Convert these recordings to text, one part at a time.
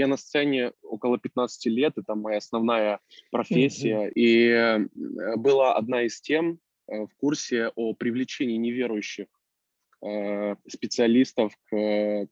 Я на сцене около 15 лет, это моя основная профессия, и была одна из тем в курсе о привлечении неверующих специалистов к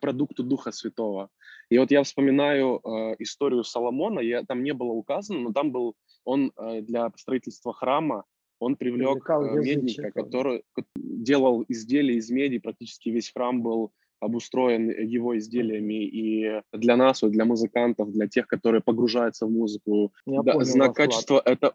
продукту Духа Святого. И вот я вспоминаю историю Соломона, там не было указано, но там был он для строительства храма, он привлек медника, который делал изделия из меди, практически весь храм был обустроен его изделиями, и для нас, вот для музыкантов, для тех, которые погружаются в музыку, знак качества — это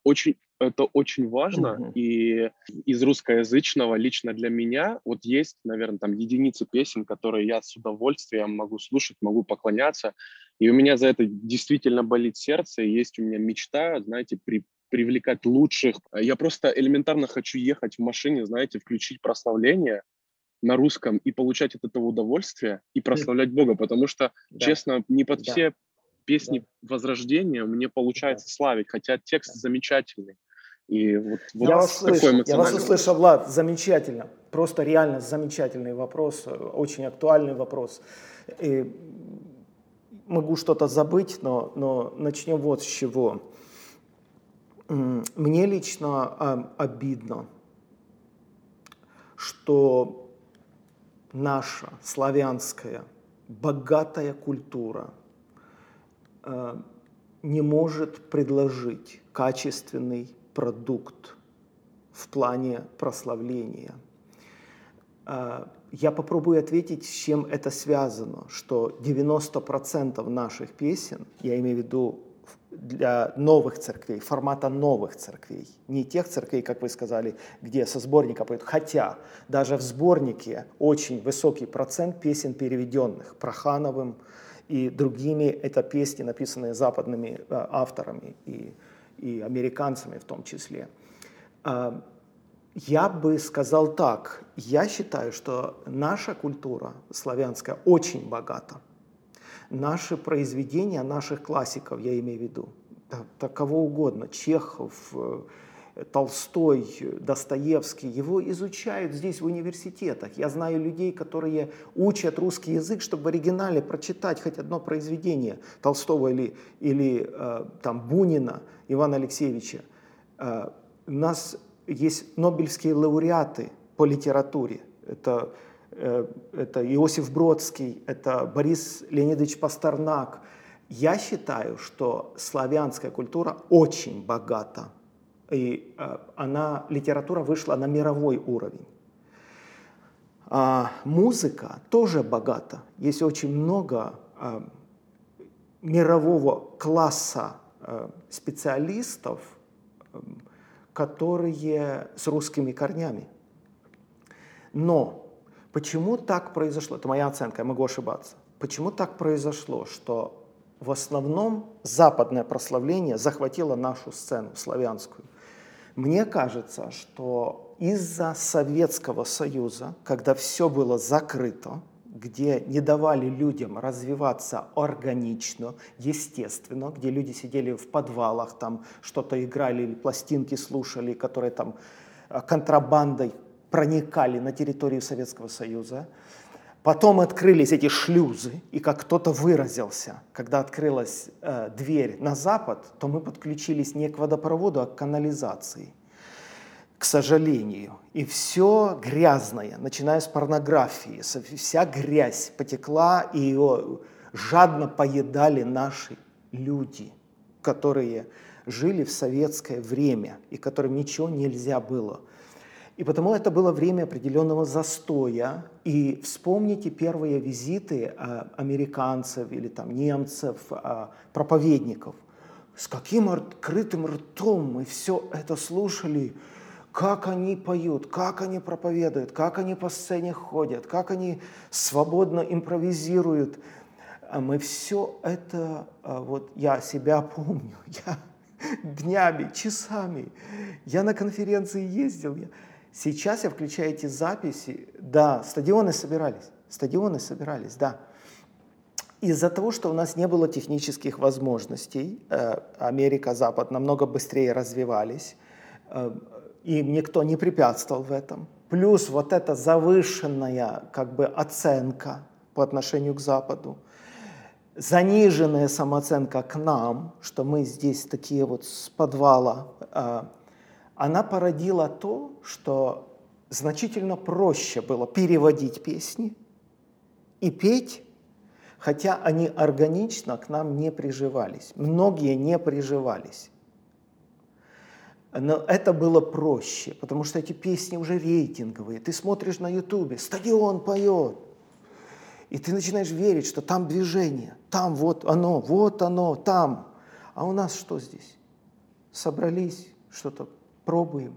очень важно, и из русскоязычного лично для меня вот есть, наверное, там единицы песен, которые я с удовольствием могу слушать, могу поклоняться, и у меня за это действительно болит сердце, и есть у меня мечта, знаете, привлекать лучших. Я просто элементарно хочу ехать в машине, знаете, включить прославление на русском и получать от этого удовольствие и прославлять Бога, потому что, честно, не под все песни Возрождения мне получается славить, хотя текст замечательный. И вот я вас услышал, Влад, замечательно, просто реально замечательный вопрос, очень актуальный вопрос. И могу что-то забыть, но начнем вот с чего. Мне лично обидно, что наша славянская богатая культура не может предложить качественный продукт в плане прославления. Я попробую ответить, с чем это связано, что 90% наших песен, я имею в виду для новых церквей, формата новых церквей, не тех церквей, как вы сказали, где со сборника поют, хотя даже в сборнике очень высокий процент песен переведенных Прохановым и другими, это песни, написанные западными авторами и американцами в том числе. Я бы сказал так, я считаю, что наша культура славянская очень богата. Наши произведения наших классиков, я имею в виду, да кого угодно, Чехов, Толстой, Достоевский, его изучают здесь в университетах. Я знаю людей, которые учат русский язык, чтобы в оригинале прочитать хоть одно произведение Толстого или там, Бунина Ивана Алексеевича. У нас есть нобелевские лауреаты по литературе. Это Иосиф Бродский, это Борис Леонидович Пастернак. Я считаю, что славянская культура очень богата. И литература вышла на мировой уровень. Музыка тоже богата. Есть очень много мирового класса специалистов, которые с русскими корнями. Но почему так произошло? Это моя оценка, я могу ошибаться. Почему так произошло, что в основном западное прославление захватило нашу сцену славянскую? Мне кажется, что из-за Советского Союза, когда все было закрыто, где не давали людям развиваться органично, естественно, где люди сидели в подвалах, там что-то играли или пластинки слушали, которые там контрабандой проникали на территорию Советского Союза. Потом открылись эти шлюзы, и как кто-то выразился, когда открылась дверь на запад, то мы подключились не к водопроводу, а к канализации, к сожалению. И все грязное, начиная с порнографии, вся грязь потекла, и ее жадно поедали наши люди, которые жили в советское время, и которым ничего нельзя было. И потому это было время определенного застоя. И вспомните первые визиты американцев или там, немцев, проповедников. С каким открытым ртом мы все это слушали, как они поют, как они проповедуют, как они по сцене ходят, как они свободно импровизируют. Мы все это, вот я себя помню, я днями, часами, я на конференции ездил, Сейчас я включаю эти записи, да, стадионы собирались, да. Из-за того, что у нас не было технических возможностей, Америка, Запад намного быстрее развивались, им никто не препятствовал в этом. Плюс вот эта завышенная, оценка по отношению к Западу. заниженная самооценка к нам, что мы здесь такие вот с подвала, она породила то, что значительно проще было переводить песни и петь, хотя они органично к нам не приживались. Многие не приживались. Но это было проще, потому что эти песни уже рейтинговые. Ты смотришь на Ютубе, стадион поет. И ты начинаешь верить, что там движение, там вот оно, там. А у нас что здесь? Собрались, что-то пробуем.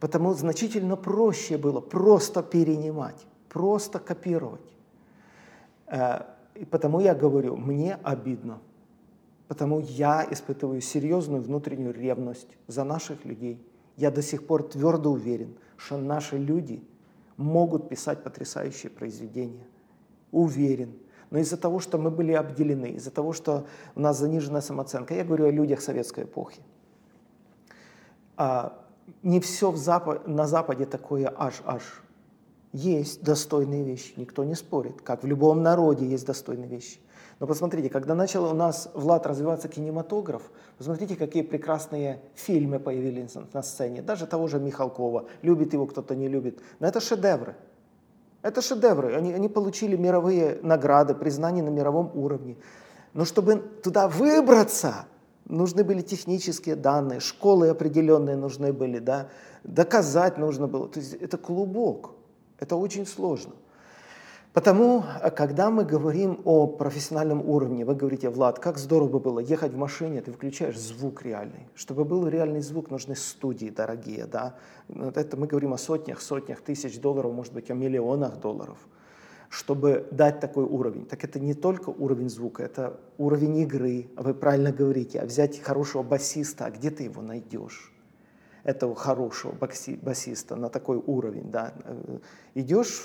Потому значительно проще было просто перенимать, просто копировать. И потому я говорю, мне обидно. Потому я испытываю серьезную внутреннюю ревность за наших людей. Я до сих пор твердо уверен, что наши люди могут писать потрясающие произведения. Уверен. Но из-за того, что мы были обделены, из-за того, что у нас заниженная самооценка, я говорю о людях советской эпохи. Не все на Западе такое аж-аж. Есть достойные вещи, никто не спорит. Как в любом народе есть достойные вещи. Но посмотрите, когда начал у нас, Влад, развиваться кинематограф, посмотрите, какие прекрасные фильмы появились на сцене. Даже того же Михалкова. Любит его кто-то, не любит. Но это шедевры. Это шедевры. Они получили мировые награды, признания на мировом уровне. Но чтобы туда выбраться, нужны были технические данные, школы определенные нужны были, да? Доказать нужно было. То есть это клубок. Это очень сложно. Потому, когда мы говорим о профессиональном уровне, вы говорите, Влад, как здорово бы было ехать в машине, ты включаешь звук реальный. Чтобы был реальный звук, нужны студии дорогие, да. Это мы говорим о сотнях тысяч долларов, может быть, о миллионах долларов, чтобы дать такой уровень. Так это не только уровень звука, это уровень игры, вы правильно говорите. А взять хорошего басиста, а где ты его найдешь? Этого хорошего басиста на такой уровень, да, идешь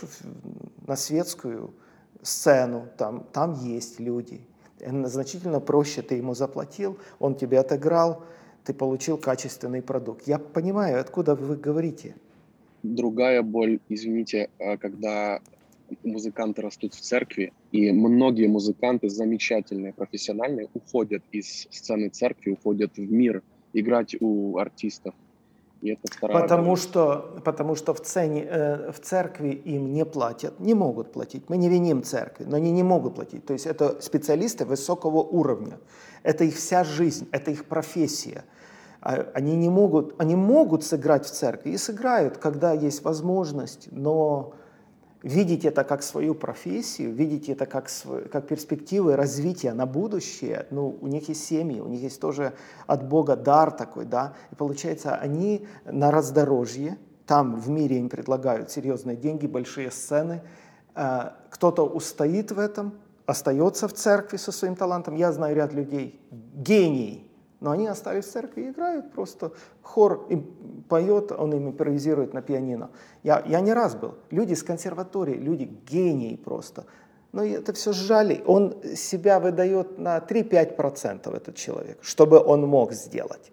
на светскую сцену, там есть люди, значительно проще, ты ему заплатил, он тебе отыграл, ты получил качественный продукт. Я понимаю, откуда вы говорите. Другая боль, извините, когда музыканты растут в церкви, и многие музыканты замечательные, профессиональные, уходят из сцены церкви, уходят в мир играть у артистов. Потому что в церкви им не платят, не могут платить. Мы не виним церкви, но они не могут платить. То есть это специалисты высокого уровня. Это их вся жизнь, это их профессия. Они могут сыграть в церкви и сыграют, когда есть возможность, но видеть это как свою профессию, видеть это как перспективы развития на будущее, ну, у них есть семьи, у них есть тоже от Бога дар такой, да, и получается, они на раздорожье, там в мире им предлагают серьезные деньги, большие сцены, кто-то устоит в этом, остается в церкви со своим талантом, я знаю ряд людей, гений, но они остались в церкви и играют просто. Хор им поет, он им импровизирует на пианино. Я не раз был. Люди с консерватории, люди гении просто. Но это все сжали. Он себя выдает на 3-5% этот человек, чтобы он мог сделать.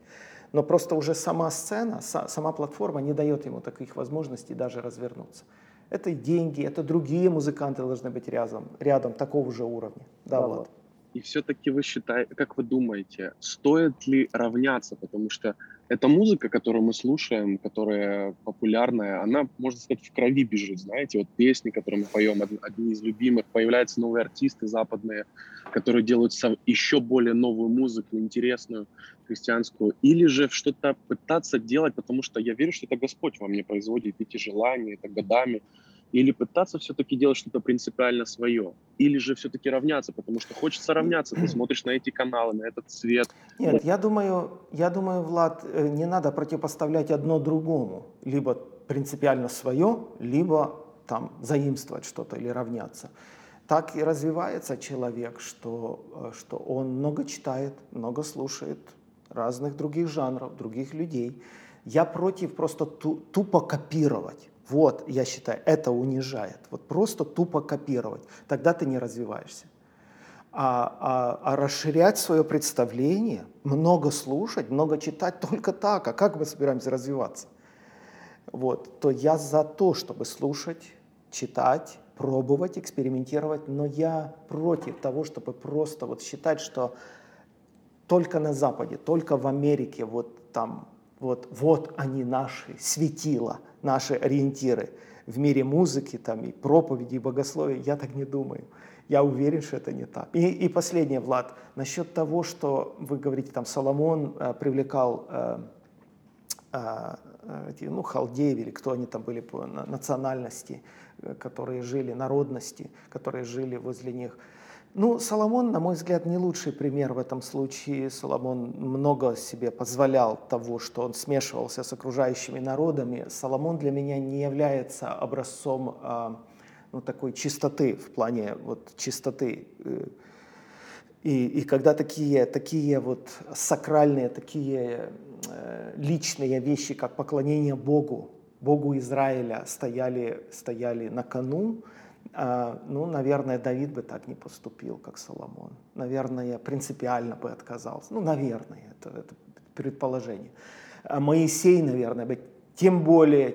Но просто уже сама сцена, сама платформа не дает ему таких возможностей даже развернуться. Это деньги, это другие музыканты должны быть рядом такого же уровня. Да, Влад? И все-таки вы считаете, как вы думаете, стоит ли равняться? Потому что эта музыка, которую мы слушаем, которая популярная, она, можно сказать, в крови бежит, знаете, вот песни, которые мы поем, одни из любимых, появляются новые артисты западные, которые делают еще более новую музыку, интересную, христианскую, или же что-то пытаться делать, потому что я верю, что это Господь во мне производит эти желания, это годами, или пытаться все-таки делать что-то принципиально свое, или же все-таки равняться, потому что хочется равняться, ты смотришь на эти каналы, на этот свет. Нет, я думаю, Влад, не надо противопоставлять одно другому, либо принципиально свое, либо там заимствовать что-то или равняться. Так и развивается человек, что он много читает, много слушает разных других жанров, других людей. Я против просто тупо копировать. Вот, я считаю, это унижает. Вот просто тупо копировать. Тогда ты не развиваешься. А расширять свое представление, много слушать, много читать только так. А как мы собираемся развиваться? Вот, то я за то, чтобы слушать, читать, пробовать, экспериментировать, но я против того, чтобы просто вот считать, что только на Западе, только в Америке вот там, вот они наши светила, наши ориентиры в мире музыки там, и проповеди, и богословия. Я так не думаю. Я уверен, что это не так. И последнее, Влад, насчет того, что вы говорите, там Соломон привлекал халдеев или кто они там были по национальности, которые жили, народности, которые жили возле них. Ну, Соломон, на мой взгляд, не лучший пример в этом случае. Соломон много себе позволял того, что он смешивался с окружающими народами. Соломон для меня не является образцом такой чистоты, в плане вот чистоты. И когда такие вот сакральные, такие личные вещи, как поклонение Богу, Богу Израиля, стояли на кону, наверное, Давид бы так не поступил, как Соломон. Наверное, принципиально бы отказался. Это предположение. А Моисей, наверное, бы тем более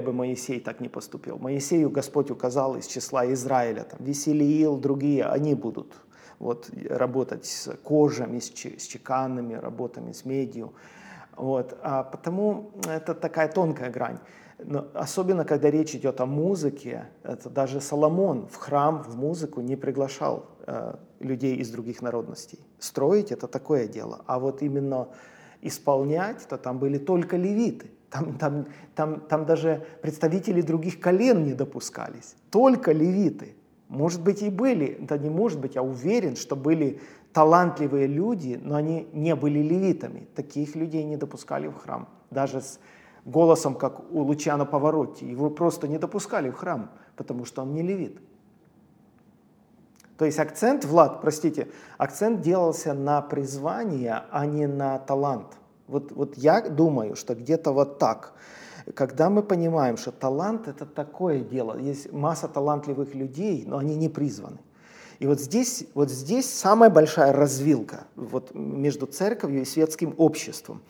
бы Моисей так не поступил. Моисею Господь указал из числа Израиля, там, Веселиил, другие, они будут работать с кожами, с чеканными работами, с медью. Потому это такая тонкая грань. Но особенно, когда речь идет о музыке, это даже Соломон в храм, в музыку не приглашал людей из других народностей. Строить — это такое дело. А вот именно исполнять, то там были только левиты. Там даже представители других колен не допускались. Только левиты. Может быть, и были, да не может быть, я уверен, что были талантливые люди, но они не были левитами. Таких людей не допускали в храм. Даже с голосом, как у Лучано Паваротти, его просто не допускали в храм, потому что он не левит. То есть акцент делался на призвание, а не на талант. Вот я думаю, что где-то вот так. Когда мы понимаем, что талант — это такое дело, есть масса талантливых людей, но они не призваны. И вот здесь самая большая развилка между церковью и светским обществом.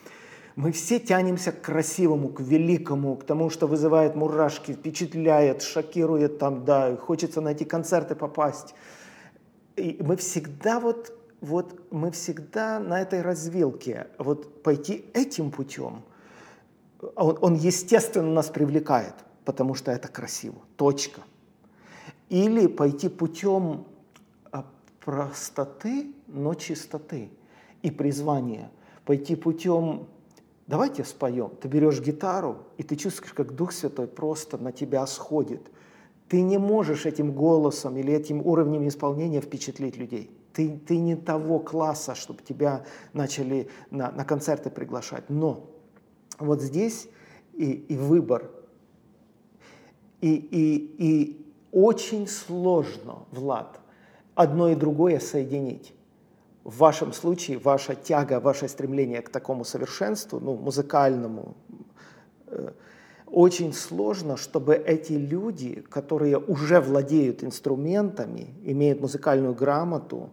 Мы все тянемся к красивому, к великому, к тому, что вызывает мурашки, впечатляет, шокирует, хочется на эти концерты попасть. И мы всегда мы всегда на этой развилке. Пойти этим путем, он естественно нас привлекает, потому что это красиво. Точка. Или пойти путем простоты, но чистоты и призвания. Пойти путем «давайте споем». Ты берешь гитару, и ты чувствуешь, как Дух Святой просто на тебя сходит. Ты не можешь этим голосом или этим уровнем исполнения впечатлить людей. Ты не того класса, чтобы тебя начали на концерты приглашать. Но вот здесь и выбор. И очень сложно, Влад, одно и другое соединить. В вашем случае ваша тяга, ваше стремление к такому совершенству, музыкальному, очень сложно, чтобы эти люди, которые уже владеют инструментами, имеют музыкальную грамоту,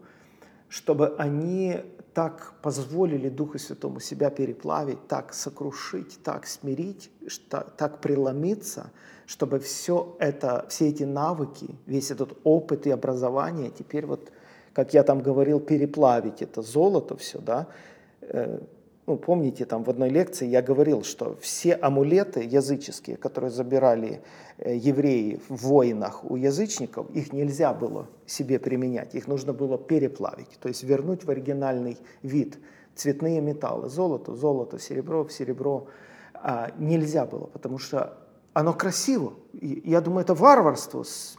чтобы они так позволили Духу Святому себя переплавить, так сокрушить, так смирить, так преломиться, чтобы все эти навыки, весь этот опыт и образование теперь как я там говорил, переплавить это золото все, да. Помните, там в одной лекции я говорил, что все амулеты языческие, которые забирали евреи в войнах у язычников, их нельзя было себе применять, их нужно было переплавить, то есть вернуть в оригинальный вид. Цветные металлы, золото, серебро. Нельзя было, потому что оно красиво. Я думаю, это варварство с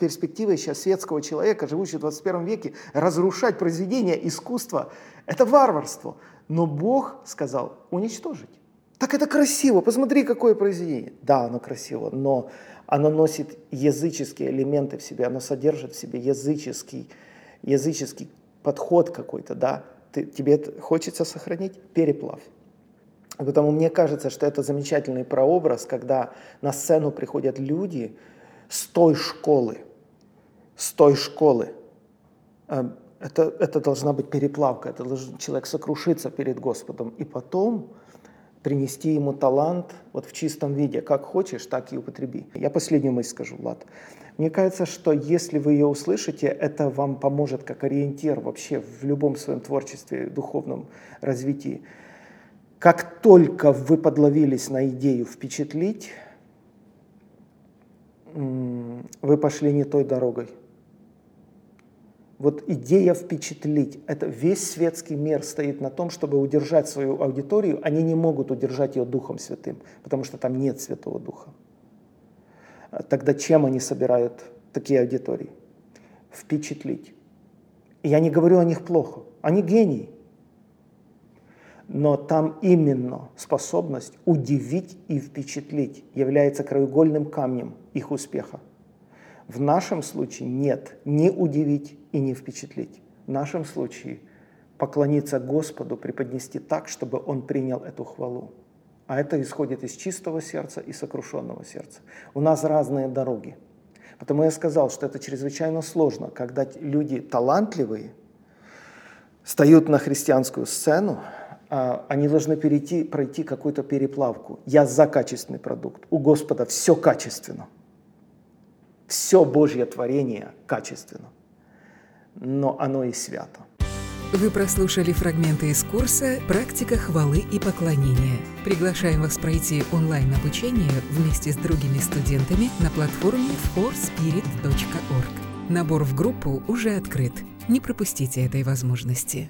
перспективы сейчас светского человека, живущего в 21 веке, разрушать произведения искусства. Это варварство. Но Бог сказал уничтожить. Так это красиво. Посмотри, какое произведение. Да, оно красиво, но оно носит языческие элементы в себе, оно содержит в себе языческий подход какой-то. Да? Тебе хочется сохранить? Переплавь. Потому мне кажется, что это замечательный прообраз, когда на сцену приходят люди с той школы. Это должна быть переплавка, человек сокрушится перед Господом, и потом принести ему талант вот в чистом виде. Как хочешь, так и употреби. Я последнюю мысль скажу, Влад. Мне кажется, что если вы ее услышите, это вам поможет как ориентир вообще в любом своем творчестве, духовном развитии. Как только вы подловились на идею впечатлить, вы пошли не той дорогой. Вот идея впечатлить, это весь светский мир стоит на том, чтобы удержать свою аудиторию, они не могут удержать ее Духом Святым, потому что там нет Святого Духа. Тогда чем они собирают такие аудитории? Впечатлить. И я не говорю о них плохо, они гении. Но там именно способность удивить и впечатлить является краеугольным камнем их успеха. В нашем случае нет, не удивить и не впечатлить. В нашем случае поклониться Господу, преподнести так, чтобы Он принял эту хвалу. А это исходит из чистого сердца и сокрушенного сердца. У нас разные дороги. Потому я сказал, что это чрезвычайно сложно, когда люди талантливые встают на христианскую сцену, они должны пройти какую-то переплавку. Я за качественный продукт. У Господа все качественно. Все Божье творение качественно, но оно и свято. Вы прослушали фрагменты из курса «Практика хвалы и поклонения». Приглашаем вас пройти онлайн-обучение вместе с другими студентами на платформе forspirit.org. Набор в группу уже открыт. Не пропустите этой возможности.